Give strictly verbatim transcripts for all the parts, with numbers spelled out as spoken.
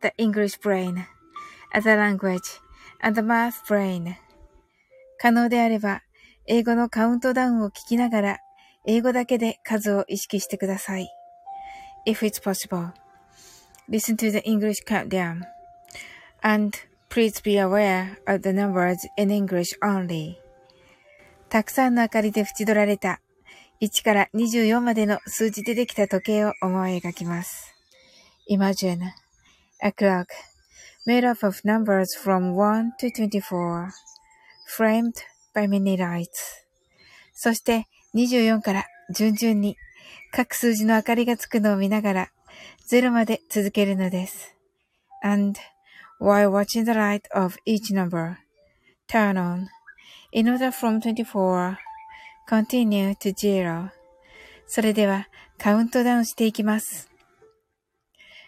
the English brain, as a language, and the math brain. 可能であれば、英語のカウントダウンを聞きながら、英語だけで数を意識してください。If it's possible, listen to the English countdown, and please be aware of the numbers in English only. たくさんの明かりで縁取られた、いちからにじゅうよんまでの数字でできた時計を思い描きます。Imagine.A clock made up of numbers from one to twenty-four, framed by many lights. そしてにじゅうよんから順々に各数字の明かりがつくのを見ながらゼロまで続けるのです。And while watching the light of each number, turn on in order from twenty-four, continue to zero. それではカウントダウンしていきます。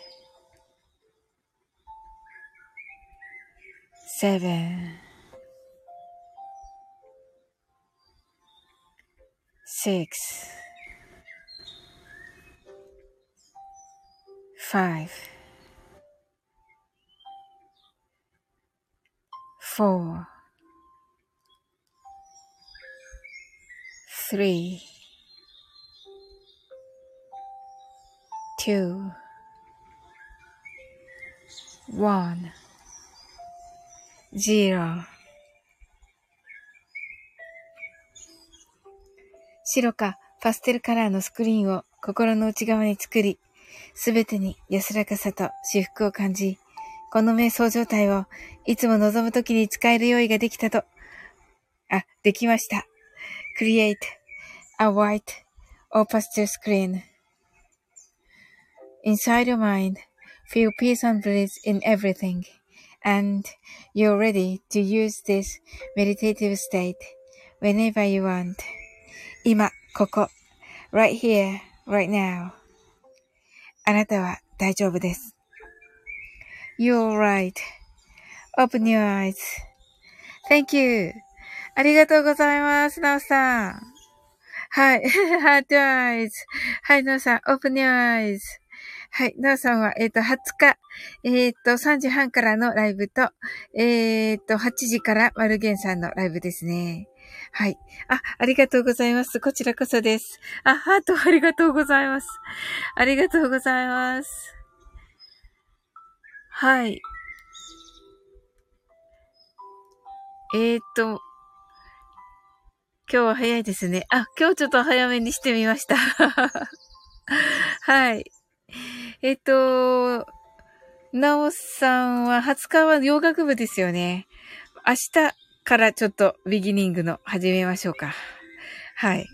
seven.Six, five, four, three, two, one, zero.白かパステルカラーのスクリーンを心の内側に作り、すべてに安らかさと至福を感じ、この瞑想状態をいつも望むときに使える用意ができたと、あ、できました。Create a white or pastel screen. Inside your mind, feel peace and bliss in everything, and you're ready to use this meditative state whenever you want.今、ここ。right here, right now. あなたは大丈夫です。You're right.Open your eyes.Thank you. ありがとうございます、なおさん。はい。Hard eyes. はい、なおさん。Open your eyes. はい、なおさんは、えっと、はつか、えっと、さんじはんからのライブと、えっと、はちじから丸源さんのライブですね。はい。あ、ありがとうございます。こちらこそです。あ、ハートありがとうございます。ありがとうございます。はい。えーっと、今日は早いですね。あ、今日ちょっと早めにしてみました。はい。えーっと、なおさんははつかは洋楽部ですよね。明日からちょっとビギニングの始めましょうか。はい。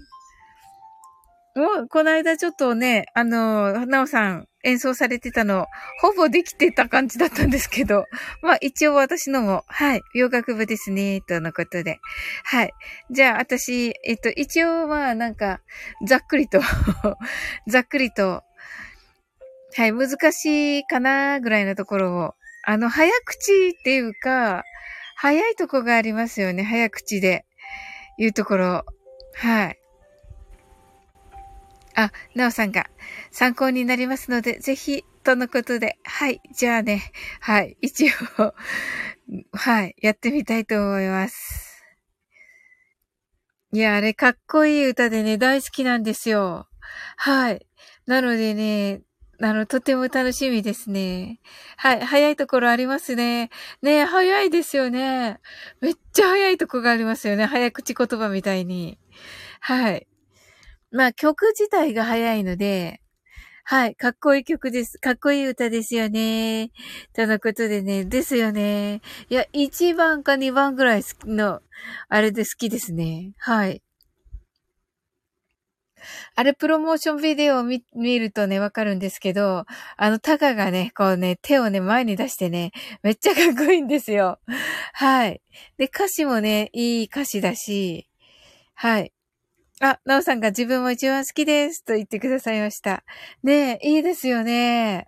もうこの間ちょっとね、あの、なおさん演奏されてたの、ほぼできてた感じだったんですけど、まあ一応私のも、はい、洋楽部ですね、とのことで。はい。じゃあ私、えっと、一応はなんか、ざっくりと、ざっくりと、はい、難しいかな、ぐらいのところを、あの、早口っていうか、早いとこがありますよね、早口で言うところ。はい。あ、なおさんが参考になりますので、ぜひ、とのことで。はい、じゃあね。はい、一応、はい、やってみたいと思います。いや、あれ、かっこいい歌でね、大好きなんですよ。はい。なのでね、あの、とても楽しみですね。はい、早いところありますね。ね、早いですよね。めっちゃ早いところがありますよね。早口言葉みたいに。はい。まあ曲自体が早いので、はい、かっこいい曲です。かっこいい歌ですよね。とのことでね、ですよね。いや、いちばんかにばんぐらいの、あれで好きですね。はい。あれ、プロモーションビデオを 見, 見るとね、わかるんですけど、あの、タカがね、こうね、手をね、前に出してね、めっちゃかっこいいんですよ。はい。で、歌詞もね、いい歌詞だし、はい。あ、なおさんが自分も一番好きですと言ってくださいました。ねえ、いいですよね。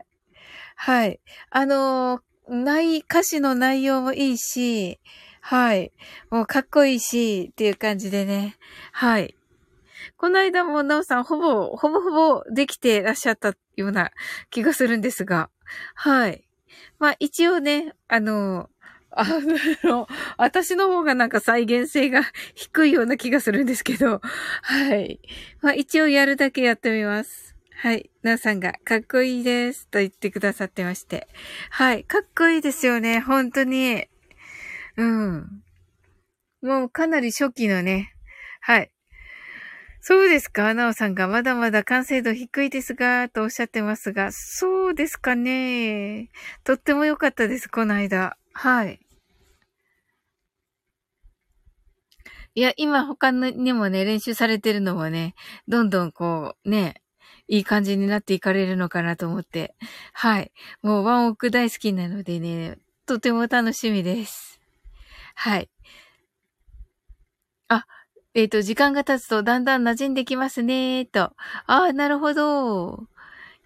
はい。あの、ない、歌詞の内容もいいし、はい。もうかっこいいし、っていう感じでね。はい。この間もなおさん、ほぼ、ほぼほぼできてらっしゃったような気がするんですが。はい。まあ一応ね、あの、あの、私の方がなんか再現性が低いような気がするんですけど。はい。まあ一応やるだけやってみます。はい。なおさんがかっこいいですと言ってくださってまして。はい。かっこいいですよね。本当に。うん。もうかなり初期のね。はい。そうですか？なおさんがまだまだ完成度低いですが、とおっしゃってますが、そうですかね。とっても良かったです、この間。はい。いや、今他にもね、練習されてるのもね、どんどんこう、ね、いい感じになっていかれるのかなと思って。はい。もうワンオク大好きなのでね、とても楽しみです。はい。あ、えっと、時間が経つとだんだん馴染んできますね、と。ああ、なるほど。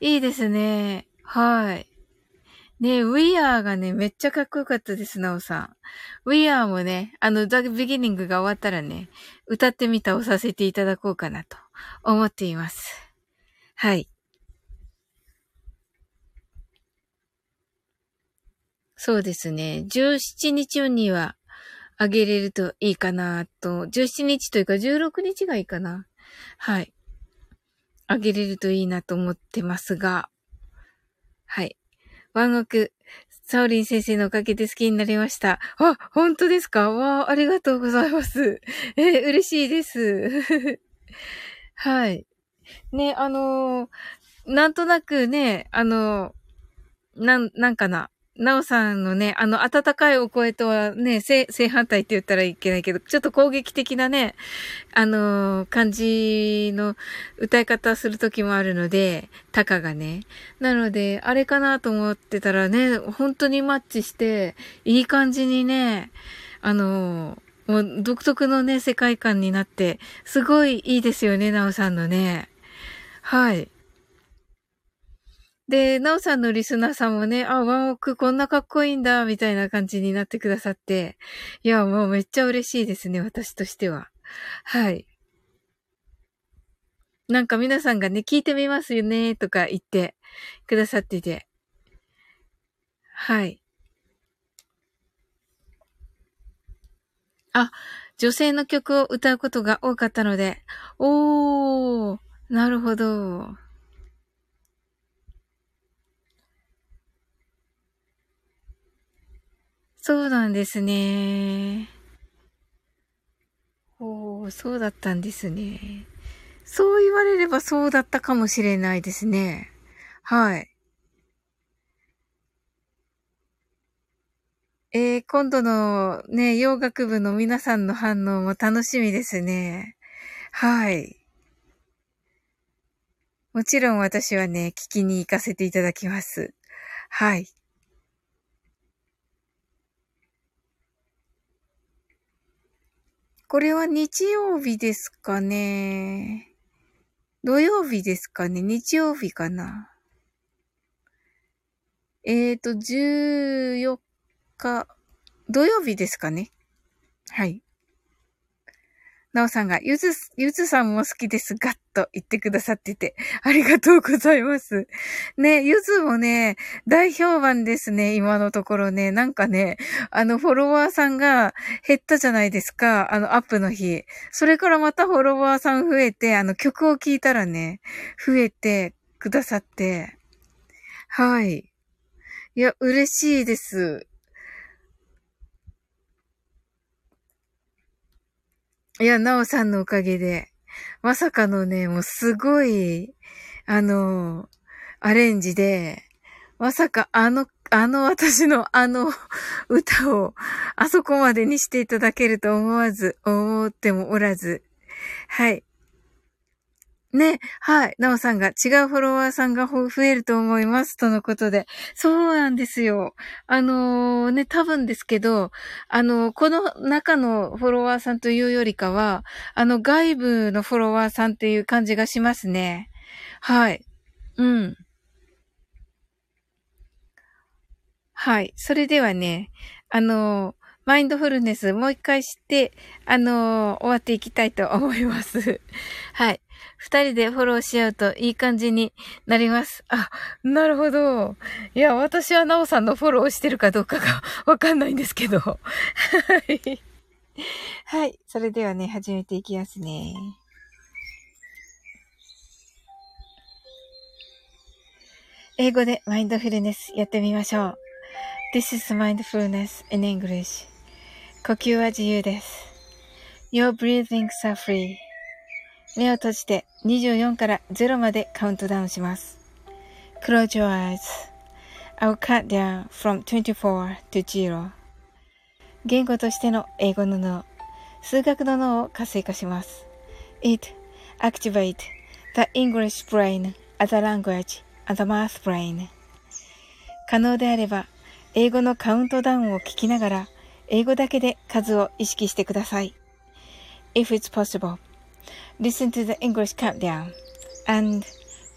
いいですね。はい。ね、We Are がね、めっちゃかっこよかったです、なおさん。We Are もね、あの、The Beginning が終わったらね、歌ってみたをさせていただこうかなと思っています。はい。そうですね。じゅうしちにちにはあげれるといいかなと。じゅうしちにちというかじゅうろくにちがいいかな。はい。あげれるといいなと思ってますが。はい。ワンオク、サオリン先生のおかげで好きになりました。あ、本当ですか？わあ、ありがとうございます。え、嬉しいです。はい。ね、あのー、なんとなくね、あのー、なん、なんかな。なおさんのね、あの、温かいお声とはね、正、正反対って言ったらいけないけど、ちょっと攻撃的なね、あのー、感じの歌い方するときもあるので、タカがね。なので、あれかなと思ってたらね、本当にマッチして、いい感じにね、あのー、もう独特のね、世界観になって、すごいいいですよね、なおさんのね。はい。で、なおさんのリスナーさんもね、あ、ワンオクこんなかっこいいんだ、みたいな感じになってくださって。いや、もうめっちゃ嬉しいですね、私としては。はい。なんか皆さんがね、聞いてみますよね、とか言ってくださってて。はい。あ、女性の曲を歌うことが多かったので、おー、なるほど。そうなんですね。おー、そうだったんですね。そう言われればそうだったかもしれないですね。はい。えー、今度のね、洋楽部の皆さんの反応も楽しみですね。はい。もちろん私はね、聞きに行かせていただきます。はい。これは日曜日ですかね。土曜日ですかね。日曜日かな。えっと、じゅうよっか、土曜日ですかね。はい。なおさんが、ゆず、ゆずさんも好きです。ガッと言ってくださってて。ありがとうございます。ね、ゆずもね、大評判ですね。今のところね。なんかね、あの、フォロワーさんが減ったじゃないですか。あの、アップの日。それからまたフォロワーさん増えて、あの、曲を聴いたらね、増えてくださって。はい。いや、嬉しいです。いや、なおさんのおかげで、まさかのね、もうすごい、あの、アレンジで、まさかあの、あの私のあの歌を、あそこまでにしていただけると思わず、思ってもおらず、はい。ね、はい、なおさんが、違うフォロワーさんが増えると思います、とのことで。そうなんですよ。あのー、ね、多分ですけど、あのー、この中のフォロワーさんというよりかは、あの、外部のフォロワーさんっていう感じがしますね。はい。うん。はい。それではね、あのー、マインドフルネスもう一回して、あのー、終わっていきたいと思います。はい。二人でフォローし合うといい感じになります。あ、なるほど。いや、私はなおさんのフォローしてるかどうかがわかんないんですけど。はい。はい。それではね、始めていきますね。英語でマインドフルネスやってみましょう。This is mindfulness in English. 呼吸は自由です。Your breathings are free. 目を閉じてにじゅうよんからゼロまでカウントダウンします。Close your eyes. I will count down from twenty-four to zero. 言語としての英語の脳、数学の脳を活性化します。It activates the English brain as a language and the math brain. 可能であれば、英語のカウントダウンを聞きながら、英語だけで数を意識してください。If it's possible, listen to the English countdown, and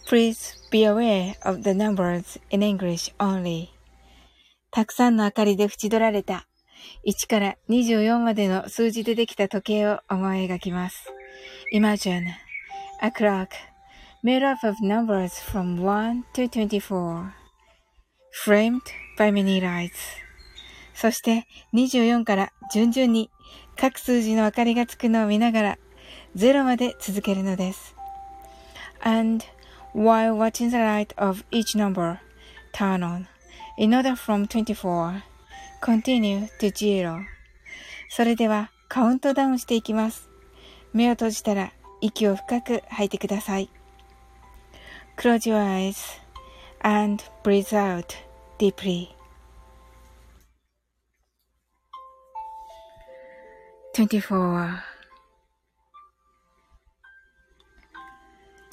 please be aware of the numbers in English only. たくさんの明かりで縁取られた、いちからにじゅうよんまでの数字でできた時計を思い描きます。Imagine a clock made up of numbers from one to twenty-four, framed by many lights. そしてにじゅうよんから順々に各数字の明かりがつくのを見ながらゼロまで続けるのです。And while watching the light of each number turn on, in order from twenty-four, continue to zero. それではカウントダウンしていきます。目を閉じたら息を深く吐いてください。Close your eyes and breathe out.Deeply. Twenty-four,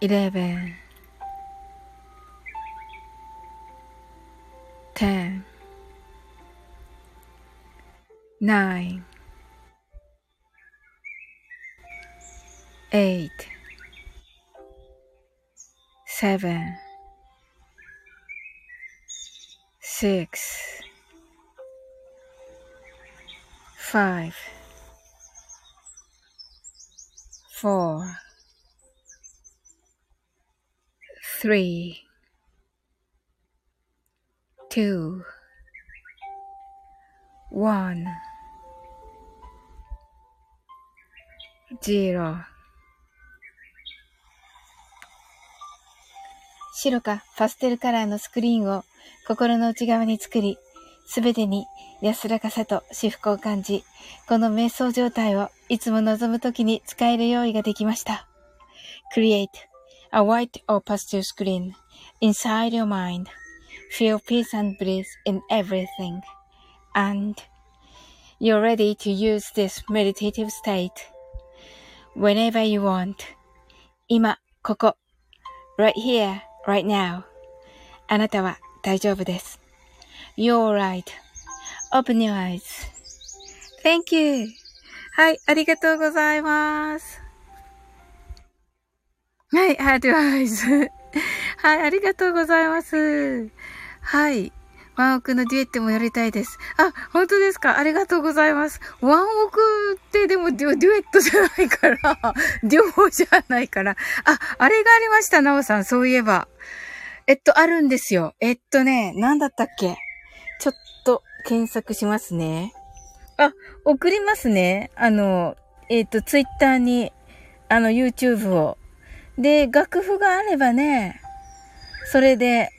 eleven, ten, nine, eight, seven, six, five, four, three, two, one, zero。白かパステルカラーのスクリーンを心の内側に作り、すべてに安らかさと至福を感じ、この瞑想状態をいつも望むときに使える用意ができました。Create a white or pastel screen inside your mind. Feel peace and bliss in everything.And you're ready to use this meditative state whenever you want. 今、ここ。Right here, right now. あなたは大丈夫です。You're right. Open your eyes. Thank you. はい、ありがとうございます。はい、ハートアイズ。はい、ありがとうございます。はい。ワンオクのデュエットもやりたいです。あ、本当ですか？ありがとうございます。ワンオクってでもデュ、デュエットじゃないから、両方じゃないから。あ、あれがありました、なおさん。そういえば。えっと、あるんですよ。えっとね、なんだったっけ？ちょっと検索しますね。あ、送りますね。あの、えっと、ツイッターに、あの、YouTube を。で、楽譜があればね、それで、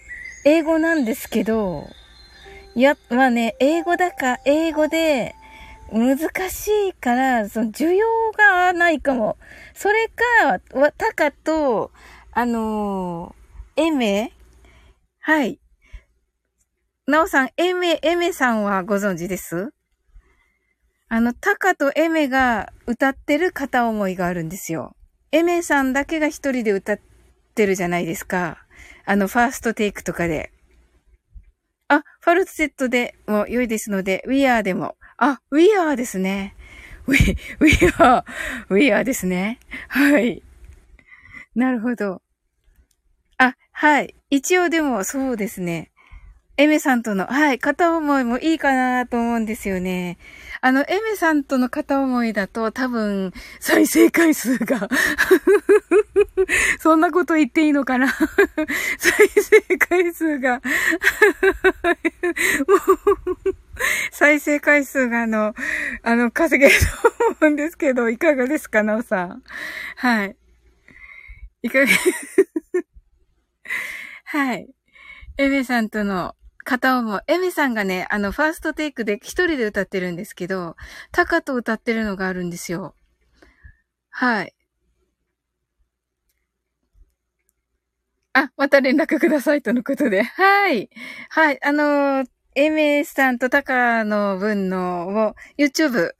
英語なんですけど、いや、まあね、英語だか、英語で難しいから、その需要がないかも。それか、タカと、あのー、エメ、はい。ナオさん、エメ、エメさんはご存知です？あの、タカとエメが歌ってる片思いがあるんですよ。エメさんだけが一人で歌ってるじゃないですか。あの、ファーストテイクとかで。あ、ファルセットでも良いですので、We are でも。あ、We are ですね。We, we are, we are ですね。はい。なるほど。あ、はい。一応でも、そうですね。エメさんとの、はい、片思いもいいかなと思うんですよね。あの、エメさんとの片思いだと、多分、再生回数が。そんなこと言っていいのかな。再生回数が。もう、再生回数があの、あの、稼げると思うんですけど、いかがですか、なおさん。はい。いかがはい。エメさんとの、片思い。エメさんがね、あの、ファーストテイクで一人で歌ってるんですけど、タカと歌ってるのがあるんですよ。はい。あ、また連絡くださいとのことで。はい。はい。あのー、エメさんとタカの分のを、YouTube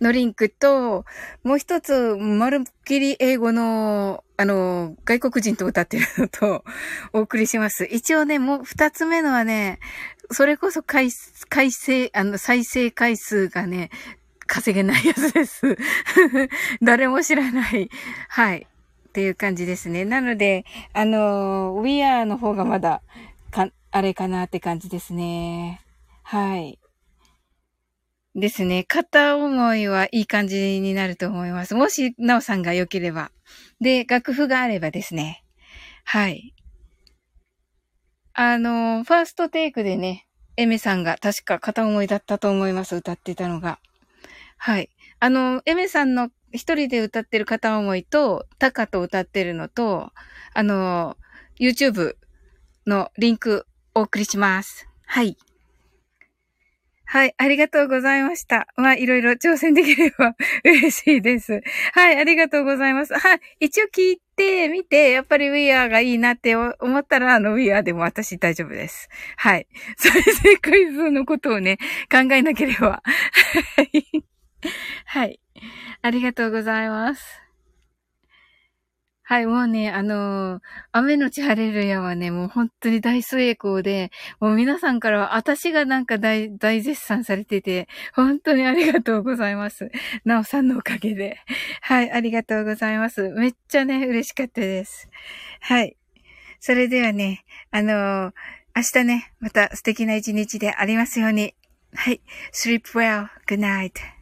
のリンクと、もう一つ、まるっきり英語の、あの、外国人と歌ってるのと、お送りします。一応ね、もう二つ目のはね、それこそ回、回生、あの、再生回数がね、稼げないやつです。誰も知らない。はい。っていう感じですね。なので、あの、We Are の方がまだ、か、あれかなって感じですね。はい。ですね。片思いはいい感じになると思います。もし、なおさんが良ければ。で、楽譜があればですね。はい。あの、ファーストテイクでね、エメさんが確か片思いだったと思います。歌ってたのが。はい。あの、エメさんの一人で歌ってる片思いと、タカと歌ってるのと、あの、YouTube のリンクお送りします。はい。はい、ありがとうございました。まあ、いろいろ挑戦できれば嬉しいです。はい、ありがとうございます。はい、一応聞いてみて、やっぱり We Are がいいなって思ったら、あの We Are でも私大丈夫です。はい。再生回数のことをね、考えなければ。はい。はい。ありがとうございます。はい、もうね、あのー、雨のちハレルヤはね、もう本当に大成功で、もう皆さんからは私がなんか 大, 大絶賛されてて、本当にありがとうございます。なおさんのおかげで。はい、ありがとうございます。めっちゃね、嬉しかったです。はい。それではね、あのー、明日ね、また素敵な一日でありますように。はい。Sleep well. Good night.